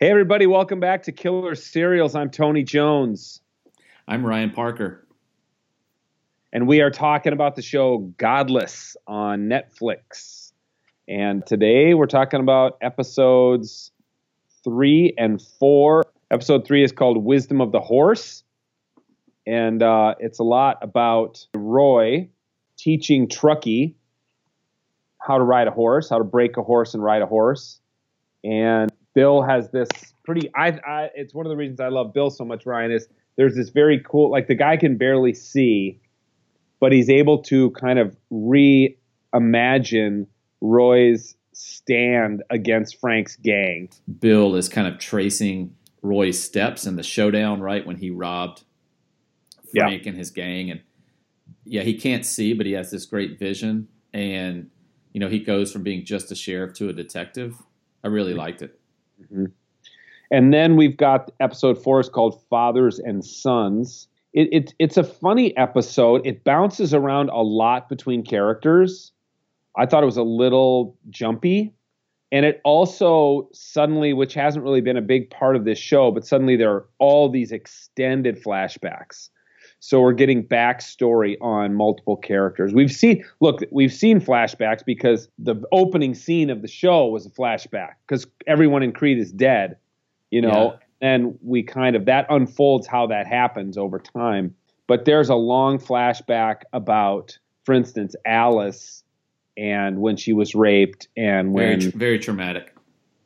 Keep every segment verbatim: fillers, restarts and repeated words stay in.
Hey, everybody. Welcome back to Killer Serials. I'm Tony Jones. I'm Ryan Parker. And we are talking about the show Godless on Netflix. And today we're talking about episodes three and four. Episode three is called Wisdom of the Horse. And uh, it's a lot about Roy teaching Truckee how to ride a horse, how to break a horse and ride a horse. And Bill has this pretty, I, I, it's one of the reasons I love Bill so much, Ryan, is there's this very cool, like the guy can barely see, but he's able to kind of reimagine Roy's stand against Frank's gang. Bill is kind of tracing Roy's steps in the showdown, right, when he robbed Frank yeah. and his gang. And yeah, he can't see, but he has this great vision. And, you know, he goes from being just a sheriff to a detective. I really liked it. Mm-hmm. And then we've got episode four is called Fathers and Sons. It, it, it's a funny episode. It bounces around a lot between characters. I thought it was a little jumpy. And it also suddenly, which hasn't really been a big part of this show, but suddenly there are all these extended flashbacks. So we're getting backstory on multiple characters. We've seen, look, we've seen flashbacks because the opening scene of the show was a flashback because everyone in Creed is dead, you know, yeah. And we kind of, that unfolds how that happens over time. But there's a long flashback about, for instance, Alice and when she was raped and when. Very, very traumatic.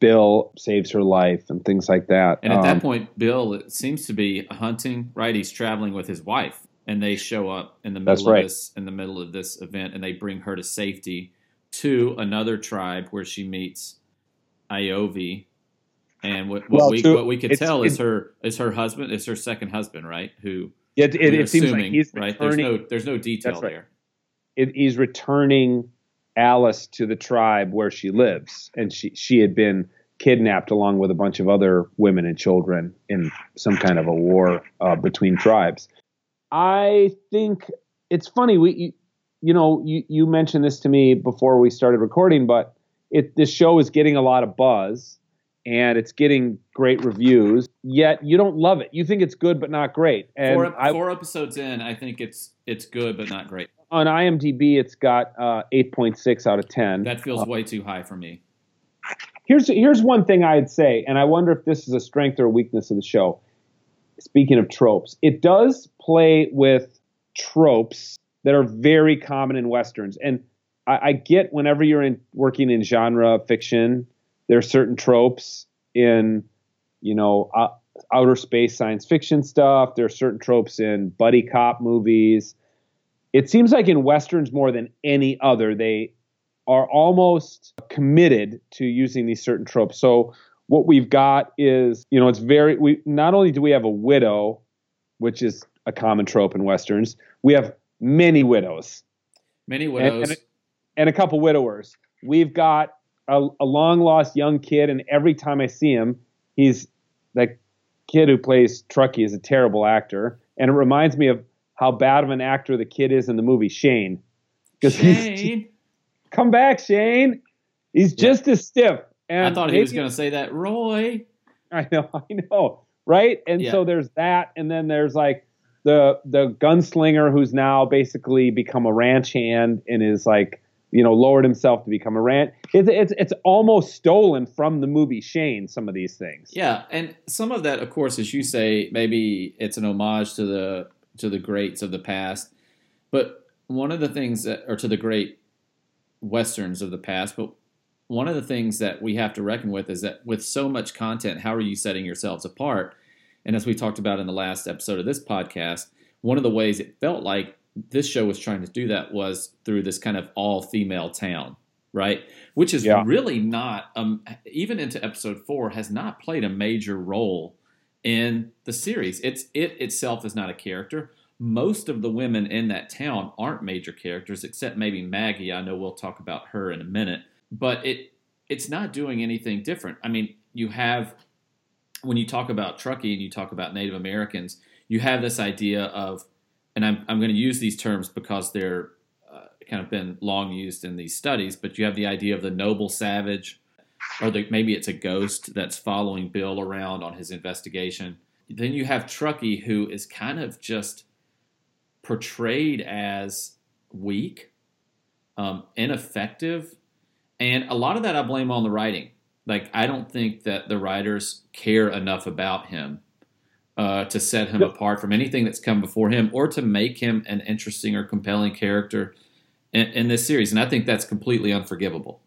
Bill saves her life and things like that. And at um, that point, Bill, it seems to be hunting, right? He's traveling with his wife, and they show up in the middle right. of this in the middle of this event, and they bring her to safety to another tribe where she meets Iovi. And what, what well, we to, what we could tell is her is her husband is her second husband, right? Who it, it, it seems assuming, like he's returning. Right? There's no there's no detail right. there. It, he's returning Alice to the tribe where she lives, and she she had been kidnapped along with a bunch of other women and children in some kind of a war uh, between tribes. I think it's funny. We you, you know you you mentioned this to me before we started recording, but it this show is getting a lot of buzz and it's getting great reviews. Yet you don't love it. You think it's good but not great. And four, four I, episodes in, I think it's it's good but not great. On IMDb, it's got uh, eight point six out of ten. That feels uh, way too high for me. Here's here's one thing I'd say, and I wonder if this is a strength or a weakness of the show. Speaking of tropes, it does play with tropes that are very common in Westerns. And I, I get whenever you're in working in genre fiction, there are certain tropes in, you know, uh, outer space science fiction stuff. There are certain tropes in buddy cop movies. It seems like in Westerns more than any other, they are almost committed to using these certain tropes. So what we've got is, you know, it's very, we not only do we have a widow, which is a common trope in Westerns, we have many widows. Many widows. And, and, a, and a couple widowers. We've got a, a long-lost young kid, and every time I see him, he's, that kid who plays Truckee is a terrible actor, and it reminds me of how bad of an actor the kid is in the movie Shane. Shane, he's, come back, Shane. He's just yeah. as stiff. And I thought he maybe, was going to say that, Roy. I know, I know, right? And yeah. so there's that, and then there's like the the gunslinger who's now basically become a ranch hand and is like, you know, lowered himself to become a ranch. It's it's it's almost stolen from the movie Shane. Some of these things. Yeah, and some of that, of course, as you say, maybe it's an homage to the. to the greats of the past. But one of the things that, or to the great Westerns of the past, but one of the things that we have to reckon with is that with so much content, how are you setting yourselves apart? And as we talked about in the last episode of this podcast, one of the ways it felt like this show was trying to do that was through this kind of all-female town, right? Which is yeah. really not, um, even into episode four, has not played a major role in the series. It's it itself is not a character. Most of the women in that town aren't major characters, except maybe Maggie. I know we'll talk about her in a minute. But it it's not doing anything different. I mean, you have, when you talk about Truckee and you talk about Native Americans, you have this idea of, and I'm I'm going to use these terms because they're uh, kind of been long used in these studies, but you have the idea of the noble savage, or the, maybe it's a ghost that's following Bill around on his investigation. Then you have Truckee, who is kind of just portrayed as weak, um, ineffective. And a lot of that I blame on the writing. Like, I don't think that the writers care enough about him uh, to set him yep. apart from anything that's come before him, or to make him an interesting or compelling character in, in this series. And I think that's completely unforgivable.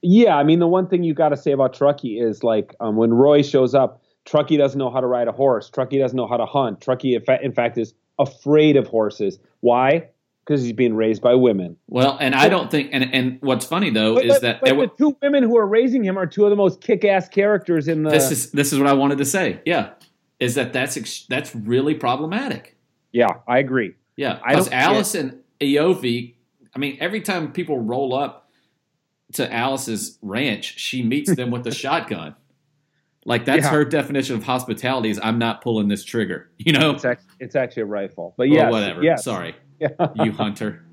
Yeah, I mean, the one thing you got to say about Truckee is, like, um, when Roy shows up, Truckee doesn't know how to ride a horse. Truckee doesn't know how to hunt. Truckee, in fact, is afraid of horses. Why? Because he's being raised by women. Well, and I don't think, and, and what's funny though but, is but, that but w- the two women who are raising him are two of the most kick-ass characters in the. This is this is what I wanted to say. Yeah, is that that's that's really problematic. Yeah, I agree. Yeah, because Alice yeah. and Iovi. I mean, every time people roll up to Alice's ranch, she meets them with a shotgun. Like, that's yeah. her definition of hospitality is, I'm not pulling this trigger. You know, it's actually, it's actually a rifle. But yeah, whatever. Yes. Sorry. You hunter.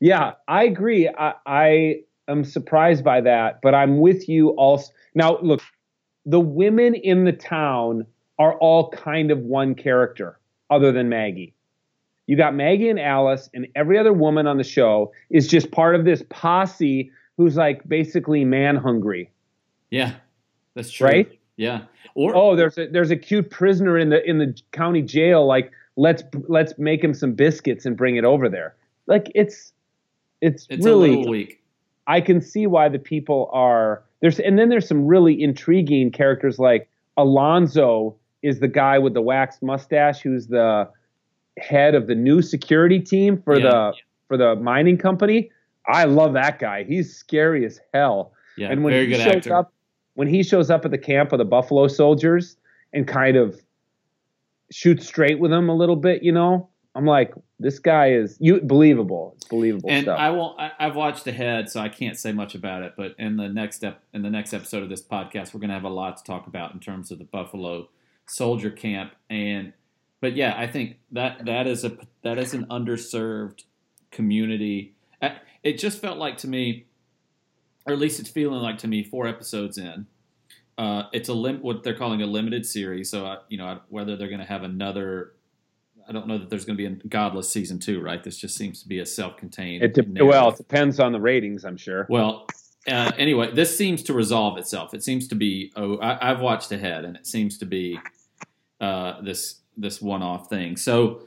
Yeah, I agree. I, I am surprised by that, but I'm with you also. Now, look, the women in the town are all kind of one character other than Maggie. You got Maggie and Alice, and every other woman on the show is just part of this posse who's, like, basically man hungry. Yeah, that's true. Right? Yeah. Or oh, there's a, there's a cute prisoner in the in the county jail, like, Let's let's make him some biscuits and bring it over there. Like, it's it's, it's really a little weak. I can see why the people are there's and then there's some really intriguing characters, like Alonzo is the guy with the waxed mustache who's the head of the new security team for yeah, the yeah. for the mining company. I love that guy. He's scary as hell. Yeah, and when very he good shows actor. up when he shows up at the camp of the Buffalo Soldiers and kind of shoot straight with him a little bit, you know. I'm like, this guy is you believable. It's believable and stuff. And I won't. I, I've watched ahead, so I can't say much about it. But in the next step, in the next episode of this podcast, we're going to have a lot to talk about in terms of the Buffalo Soldier Camp. And but yeah, I think that that is a that is an underserved community. It just felt like to me, or at least it's feeling like to me, four episodes in. Uh, it's a lim- what they're calling a limited series. So, I, you know, I, whether they're going to have another, I don't know that there's going to be a Godless season two, right? This just seems to be a self-contained. It de- well, it depends on the ratings, I'm sure. Well, uh, anyway, this seems to resolve itself. It seems to be, oh, I, I've watched ahead and it seems to be uh, this, this one-off thing. So,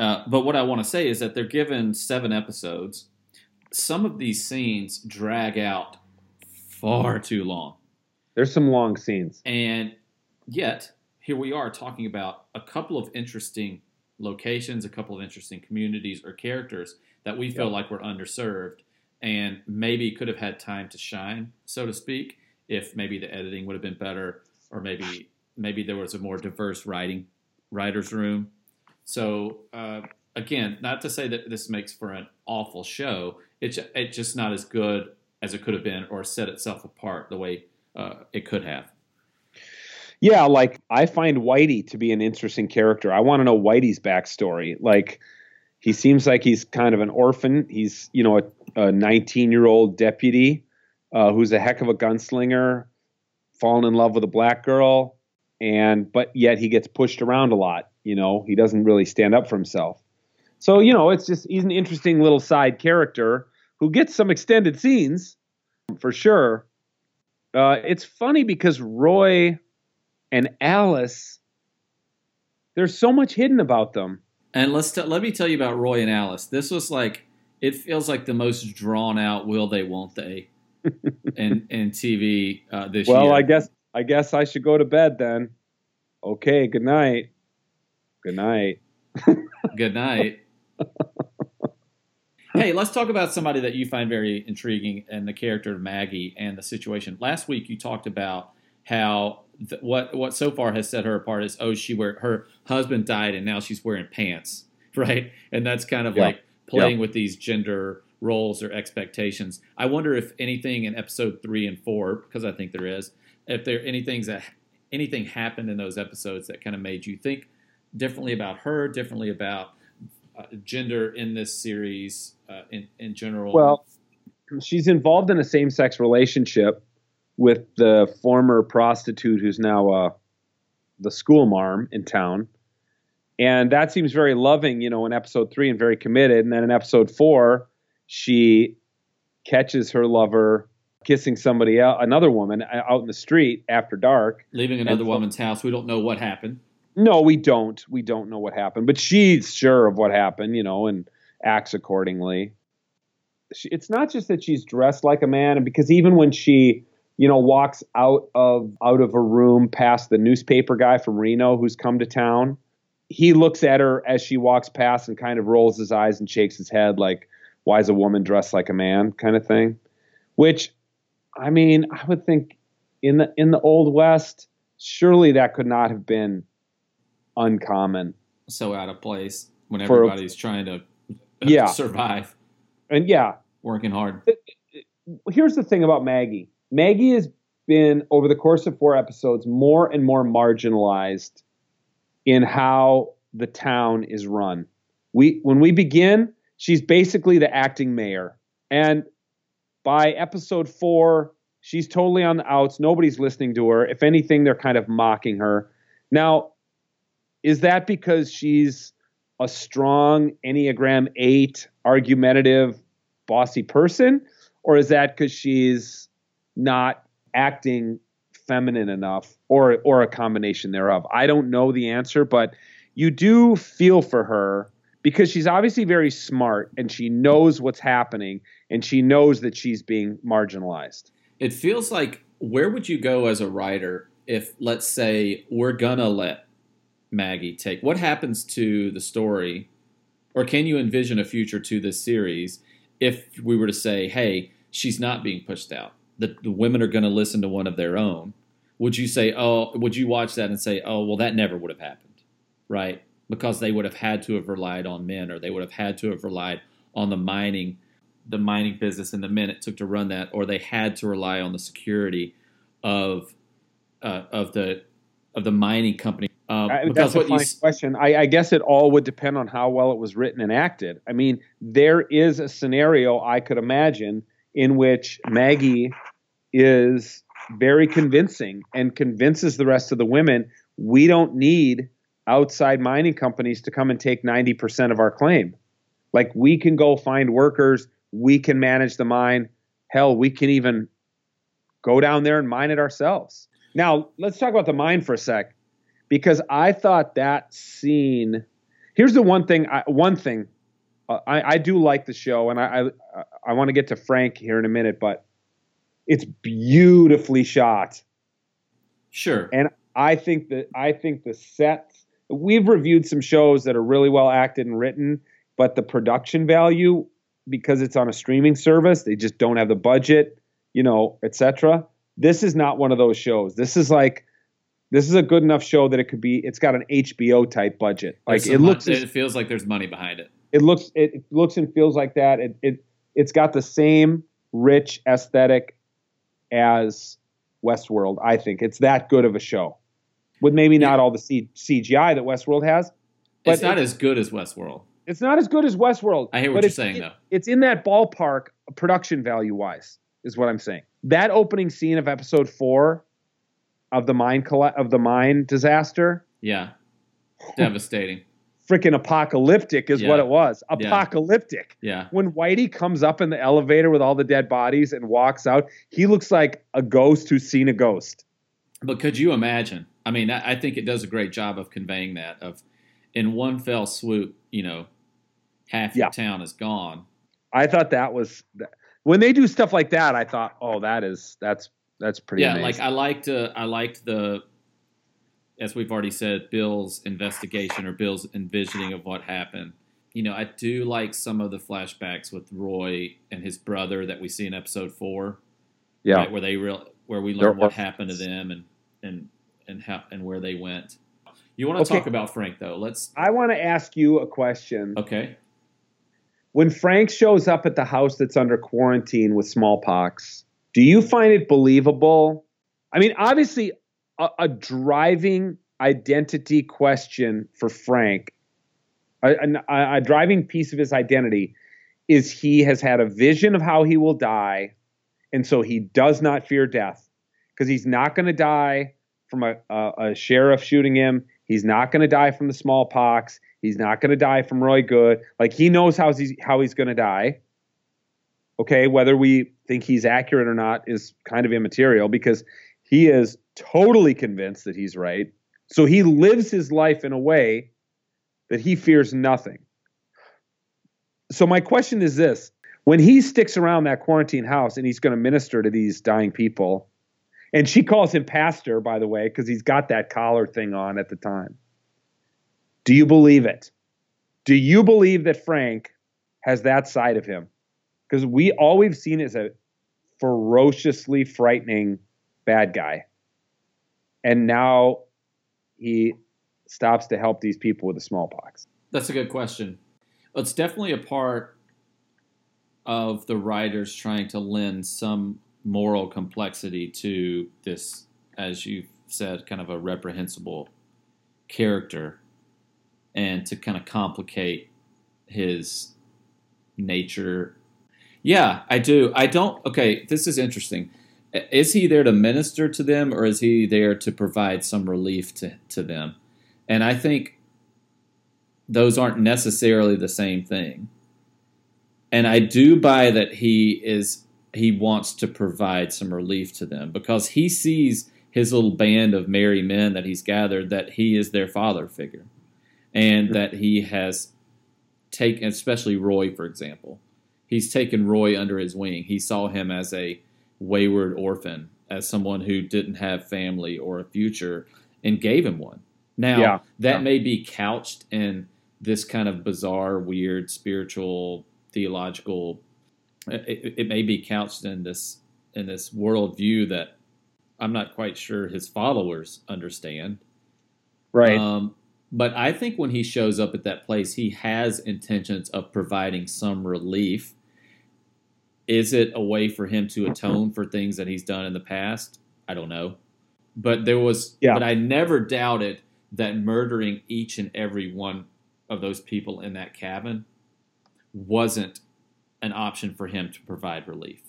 uh, but what I want to say is that they're given seven episodes. Some of these scenes drag out far too long. There's some long scenes. And yet, here we are talking about a couple of interesting locations, a couple of interesting communities or characters that we feel yep. like were underserved and maybe could have had time to shine, so to speak, if maybe the editing would have been better or maybe maybe there was a more diverse writing writer's room. So, uh, again, not to say that this makes for an awful show. It's, it's just not as good as it could have been or set itself apart the way Uh, it could have. Yeah, like, I find Whitey to be an interesting character. I want to know Whitey's backstory. Like, he seems like he's kind of an orphan. He's, you know, a, a nineteen-year-old deputy uh, who's a heck of a gunslinger, fallen in love with a black girl, and but yet he gets pushed around a lot. You know, he doesn't really stand up for himself. So, you know, it's just he's an interesting little side character who gets some extended scenes for sure. Uh, it's funny because Roy and Alice, there's so much hidden about them. And let's t- let me tell you about Roy and Alice. This was like, it feels like the most drawn out will they, won't they, in, in T V uh, this well, year. Well, I guess I guess I should go to bed then. Okay, good night. Good night. Good night. Hey, let's talk about somebody that you find very intriguing and the character of Maggie and the situation. Last week you talked about how th- what what so far has set her apart is, oh, she wear her husband died and now she's wearing pants, right? And that's kind of yeah. like playing yeah. with these gender roles or expectations. I wonder if anything in episode three and four, because I think there is, if there anything's that anything happened in those episodes that kind of made you think differently about her, differently about uh, gender in this series. Uh, in, in general. Well, she's involved in a same-sex relationship with the former prostitute who's now uh, the school marm in town. And that seems very loving, you know, in episode three and very committed. And then in episode four, she catches her lover kissing somebody else, another woman out in the street after dark. Leaving another woman's house. We don't know what happened. No, we don't. We don't know what happened. But she's sure of what happened, you know, and acts accordingly. She, it's not just that she's dressed like a man, and because even when she, you know, walks out of out of a room past the newspaper guy from Reno who's come to town, he looks at her as she walks past and kind of rolls his eyes and shakes his head like, why is a woman dressed like a man kind of thing? Which, I mean, I would think in the in the Old West, surely that could not have been uncommon. So out of place when everybody's For, trying to yeah. survive. And yeah. Working hard. Here's the thing about Maggie. Maggie has been, over the course of four episodes, more and more marginalized in how the town is run. We when we begin, she's basically the acting mayor. And by episode four, she's totally on the outs. Nobody's listening to her. If anything, they're kind of mocking her. Now, is that because she's a strong Enneagram eight, argumentative, bossy person? Or is that because she's not acting feminine enough, or or a combination thereof? I don't know the answer, but you do feel for her because she's obviously very smart and she knows what's happening and she knows that she's being marginalized. It feels like, where would you go as a writer if, let's say, we're gonna let Maggie take, what happens to the story, or can you envision a future to this series if we were to say, hey, she's not being pushed out, the, the women are going to listen to one of their own? Would you say, oh, would you watch that and say, oh, well, that never would have happened, right? Because they would have had to have relied on men, or they would have had to have relied on the mining, the mining business and the men it took to run that, or they had to rely on the security of uh, of the of the mining company. Uh, I, that's a funny question. I, I guess it all would depend on how well it was written and acted. I mean, there is a scenario I could imagine in which Maggie is very convincing and convinces the rest of the women, we don't need outside mining companies to come and take ninety percent of our claim. Like, we can go find workers, we can manage the mine, hell, we can even go down there and mine it ourselves. Now, let's talk about the mine for a sec, because I thought that scene, here's the one thing, I, one thing, uh, I, I do like the show, and I, I, I want to get to Frank here in a minute, but it's beautifully shot. Sure. And I think that I think the sets, we've reviewed some shows that are really well acted and written, but the production value, because it's on a streaming service, they just don't have the budget, you know, et cetera. This is not one of those shows. This is like, this is a good enough show that it could be, it's got an H B O type budget. Like, it looks, mon- it feels like there's money behind it. It looks, it, it looks and feels like that. It, it, it's got the same rich aesthetic as Westworld, I think. It's that good of a show. With maybe not yeah. all the C- CGI that Westworld has. But it's not it, as good as Westworld. It's not as good as Westworld. I hear what you're saying, it, though. It's in that ballpark, production value-wise, is what I'm saying. That opening scene of episode four of the mine of the mine disaster. Yeah. Devastating. Freaking apocalyptic is yeah. what it was. Apocalyptic. Yeah. When Whitey comes up in the elevator with all the dead bodies and walks out, he looks like a ghost who's seen a ghost. But could you imagine? I mean, I think it does a great job of conveying that, of in one fell swoop, you know, half yeah. the town is gone. I thought that was, when they do stuff like that, I thought, oh, that is, that's, that's pretty yeah, amazing. Like, I liked, uh, I liked the, as we've already said, Bill's investigation or Bill's envisioning of what happened. You know, I do like some of the flashbacks with Roy and his brother that we see in episode four. Yeah, right, where they real where we learn They're what orphans. happened to them and and and how and where they went. You want to okay. talk about Frank though? Let's. I want to ask you a question. Okay. When Frank shows up at the house that's under quarantine with smallpox, do you find it believable? I mean, obviously, a driving identity question for Frank, a, a, a driving piece of his identity is he has had a vision of how he will die, and so he does not fear death. because he's not going to die from a, a, a sheriff shooting him. He's not going to die from the smallpox. He's not going to die from Roy Good. Like, he knows how he's, how he's going to die. Okay, whether we think he's accurate or not is kind of immaterial because he is totally convinced that he's right. So he lives his life in a way that he fears nothing. So my question is this. When he sticks around that quarantine house and he's going to minister to these dying people, and she calls him pastor, by the way, because he's got that collar thing on at the time. Do you believe it? Do you believe that Frank has that side of him? Because we, all we've seen is a ferociously frightening bad guy. And now he stops to help these people with the smallpox. That's a good question. It's definitely a part of the writers trying to lend some moral complexity to this, as you said, kind of a reprehensible character, and to kind of complicate his nature. Yeah, I do. I don't. Okay, this is interesting. Is he there to minister to them, or is he there to provide some relief to, to them? And I think those aren't necessarily the same thing. And I do buy that he is he wants to provide some relief to them, because he sees his little band of merry men that he's gathered, that he is their father figure, and that he has taken, especially Roy, for example. He's taken Roy under his wing. He saw him as a wayward orphan, as someone who didn't have family or a future, and gave him one. Now, yeah, that yeah. may be couched in this kind of bizarre, weird, spiritual, theological. It, it may be couched in this in this worldview that I'm not quite sure his followers understand. Right. Um, but I think when he shows up at that place, he has intentions of providing some relief. Is it a way for him to atone for things that he's done in the past? I don't know. But there was. Yeah. But I never doubted that murdering each and every one of those people in that cabin wasn't an option for him to provide relief.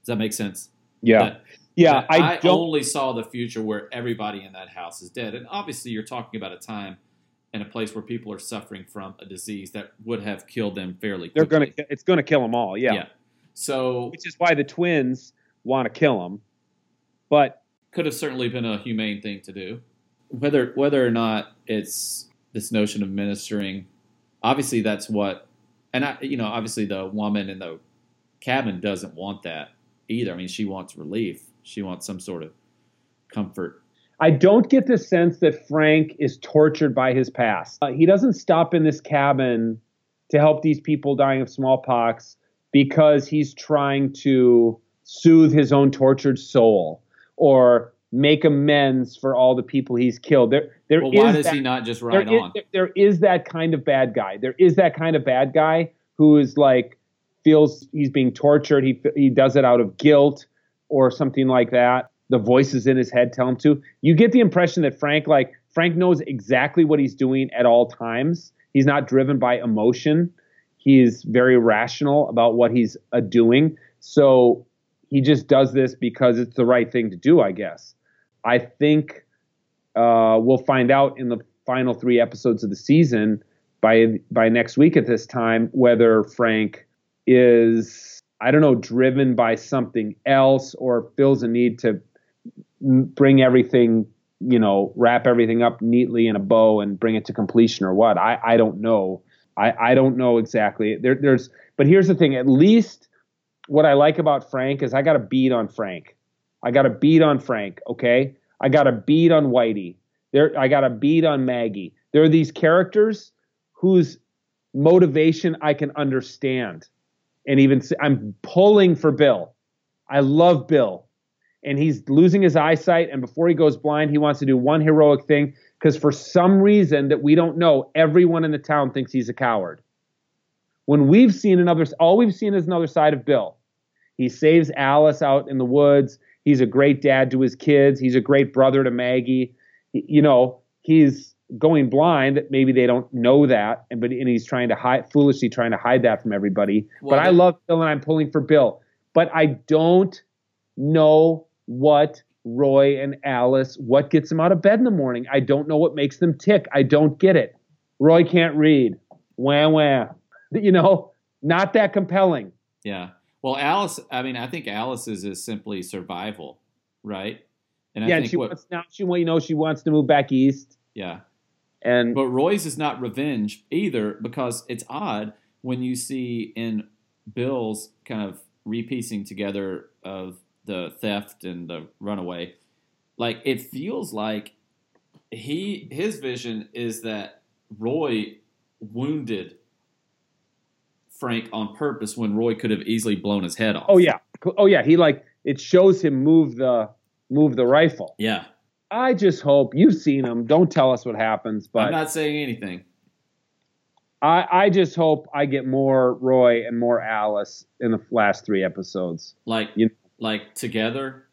Does that make sense? Yeah. That, yeah. That I, I don't... only saw the future where everybody in that house is dead. And obviously you're talking about a time and a place where people are suffering from a disease that would have killed them fairly quickly. They're gonna, it's going to kill them all. Yeah. yeah. So, which is why the twins want to kill them, but could have certainly been a humane thing to do. Whether whether or not it's this notion of ministering, obviously that's what, and I, you know, obviously the woman in the cabin doesn't want that either. I mean, she wants relief. She wants some sort of comfort. I don't get the sense that Frank is tortured by his past. Uh, he doesn't stop in this cabin to help these people dying of smallpox because he's trying to soothe his own tortured soul or make amends for all the people he's killed. There, there well, why is does that, he not just ride there is, on? There, there is that kind of bad guy. There is that kind of bad guy who is like, feels he's being tortured. He he does it out of guilt or something like that. The voices in his head tell him to. You get the impression that Frank, like Frank knows exactly what he's doing at all times. He's not driven by emotion. He is very rational about what he's uh, doing. So he just does this because it's the right thing to do, I guess. I think uh, we'll find out in the final three episodes of the season by by next week at this time whether Frank is, I don't know, driven by something else or feels a need to bring everything, you know, wrap everything up neatly in a bow and bring it to completion or what. I, I don't know. I, I don't know exactly. There, there's, but here's the thing. At least what I like about Frank is I got a beat on Frank. I got a beat on Frank, okay? I got a beat on Whitey. There, I got a beat on Maggie. There are these characters whose motivation I can understand. And even I'm pulling for Bill. I love Bill. And he's losing his eyesight, and before he goes blind, he wants to do one heroic thing because for some reason that we don't know, everyone in the town thinks he's a coward. When we've seen another, all we've seen is another side of Bill. He saves Alice out in the woods. He's a great dad to his kids. He's a great brother to Maggie. You know, he's going blind. Maybe they don't know that, and but and he's trying to hide, foolishly trying to hide that from everybody. Well, but I love Bill, and I'm pulling for Bill. But I don't know what Roy and Alice, what gets them out of bed in the morning? I don't know what makes them tick. I don't get it. Roy can't read. Wah, wah. You know, not that compelling. Yeah. Well, Alice, I mean, I think Alice's is simply survival, right? And I yeah, think she what, wants now. She, you know, she wants to move back east. Yeah. And but Roy's is not revenge either, because it's odd when you see in Bill's kind of repiecing together of the theft and the runaway, like it feels like he his vision is that Roy wounded Frank on purpose when Roy could have easily blown his head off. Oh yeah, oh yeah. He like it shows him move the move the rifle. Yeah. I just hope you've seen him. Don't tell us what happens. But I'm not saying anything. I, I just hope I get more Roy and more Alice in the last three episodes. Like you know? Like together?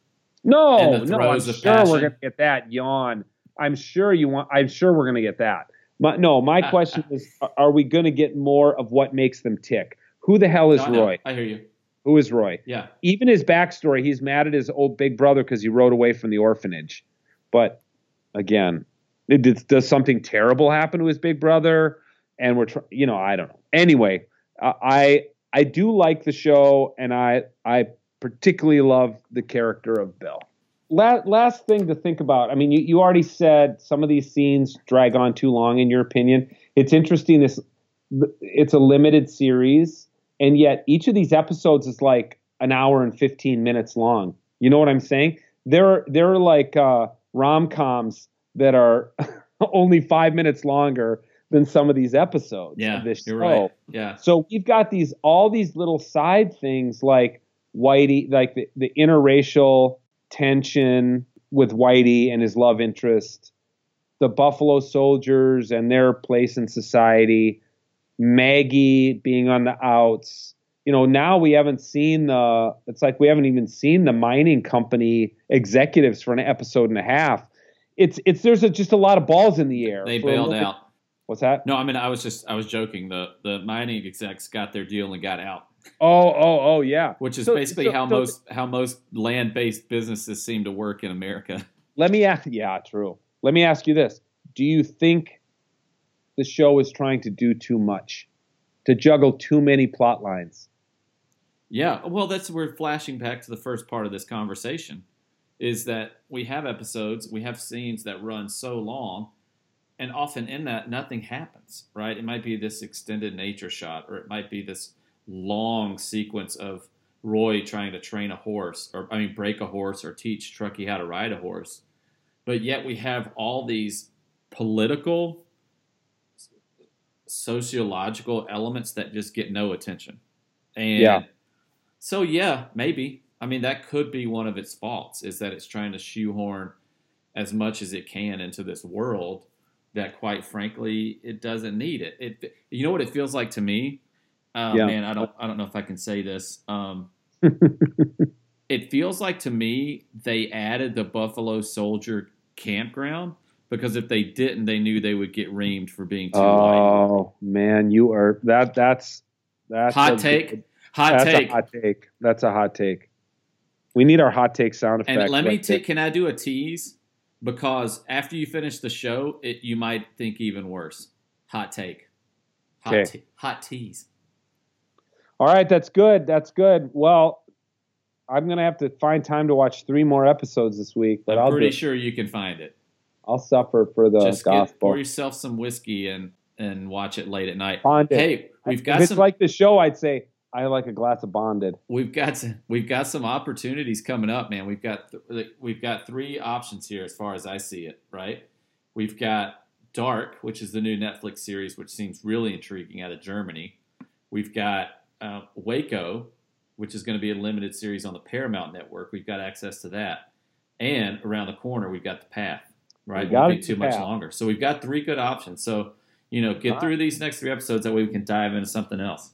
No, no. I'm sure passion. We're gonna get that yawn. I'm sure you want. I'm sure we're gonna get that. My, no, my question is: are we gonna get more of what makes them tick? Who the hell is no, Roy? No, I hear you. Who is Roy? Yeah. Even his backstory, he's mad at his old big brother because he rode away from the orphanage. But again, it, it, does something terrible happen to his big brother? And we're, tr- you know, I don't know. Anyway, uh, I I do like the show, and I I particularly love the character of Bill. La- last thing to think about. I mean, you, you already said some of these scenes drag on too long, in your opinion. It's interesting. This it's a limited series, and yet each of these episodes is like an hour and fifteen minutes long. You know what I'm saying? There there are like uh, rom-coms that are only five minutes longer than some of these episodes yeah, of this show. You're right. Yeah. So we've got these, all these little side things like Whitey, like the, the interracial tension with Whitey and his love interest, the Buffalo Soldiers and their place in society, Maggie being on the outs. You know, now we haven't seen the, it's like we haven't even seen the mining company executives for an episode and a half. It's, it's, there's a, just a lot of balls in the air. They bailed out. What's that? No, I mean, I was just, I was joking. The the mining execs got their deal and got out. Oh, oh, oh, yeah. Which is so, basically so, how so, most how most land-based businesses seem to work in America. Let me ask, yeah, true. Let me ask you this. Do you think the show is trying to do too much, to juggle too many plot lines? Yeah, well, that's we're flashing back to the first part of this conversation, is that we have episodes, we have scenes that run so long, and often in that, nothing happens, right? It might be this extended nature shot, or it might be this long sequence of Roy trying to train a horse, or I mean, break a horse, or teach Truckee how to ride a horse. But yet we have all these political, sociological elements that just get no attention. And yeah. so, yeah, maybe. I mean, that could be one of its faults, is that it's trying to shoehorn as much as it can into this world that, quite frankly, it doesn't need it. It, you know what it feels like to me? Uh, yeah. Man, I don't, I don't know if I can say this. Um, it feels like to me they added the Buffalo Soldier campground because if they didn't, they knew they would get reamed for being too light. Oh man, you are that. That's that's hot a, take. Hot that's take. A hot take. That's a hot take. We need our hot take sound effect. And let me take. Can I do a tease? Because after you finish the show, it, you might think even worse. Hot take. Hot, okay. te- hot tease. All right, that's good. That's good. Well, I'm going to have to find time to watch three more episodes this week. But I'm I'll pretty sure you can find it. I'll suffer for the Just gospel. Get, pour yourself some whiskey and, and watch it late at night. Bonded. Hey, we've got if it's some, like the show, I'd say, I like a glass of Bonded. We've got some, we've got some opportunities coming up, man. We've got th- we've got three options here as far as I see it, right? We've got Dark, which is the new Netflix series, which seems really intriguing out of Germany. We've got uh, Waco, which is going to be a limited series on the Paramount Network. We've got access to that. And around the corner, we've got The Path, right? It won't be too much longer. So we've got three good options. So, you know, get through these next three episodes. That way we can dive into something else.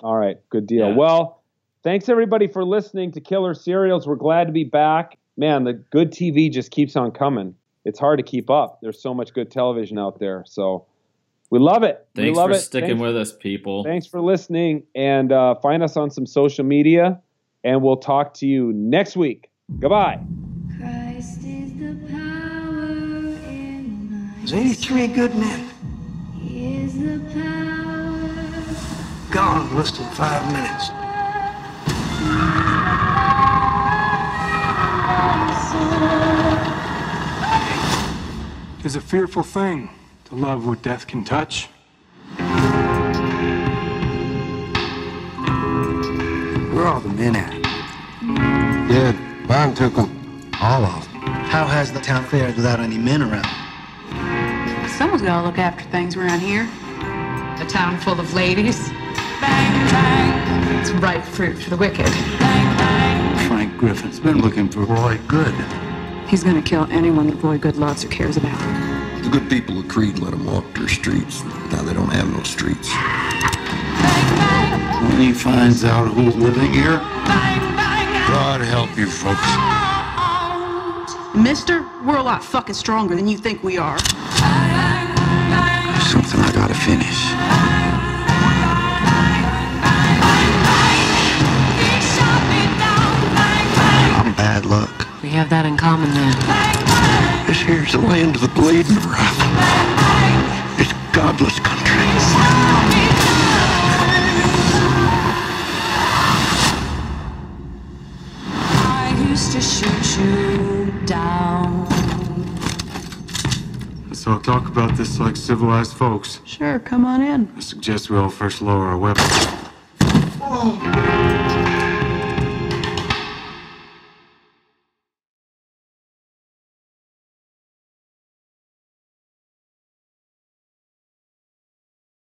All right, good deal. Yeah. Well, thanks everybody for listening to Killer Serials. We're glad to be back. Man, the good T V just keeps on coming. It's hard to keep up. There's so much good television out there. So we love it. Thanks we love for it. sticking thanks, with us, people. Thanks for listening. And uh, find us on some social media. And we'll talk to you next week. Goodbye. Hi. There's eighty-three good men. Is the power gone in less than five minutes. It's a fearful thing to love what death can touch. Where are all the men at? Dead. Bob took them. All of them. How has the town fared without any men around? Someone's got to look after things around here. A town full of ladies. Bang, bang. It's ripe fruit for the wicked. Bang, bang. Frank Griffin's been looking for Roy Good. He's going to kill anyone that Roy Good loves or cares about. The good people of Creed let him walk their streets. Now they don't have no streets. Bang, bang. When he finds out who's living here, bang, bang. God help you folks. Mister, we're a lot fucking stronger than you think we are. There's something I gotta finish. I'm bad luck. We have that in common then. This here's the land of the bleeding rough. It's godless country. So talk about this like civilized folks. Sure, come on in. I suggest we all first lower our weapons. Whoa.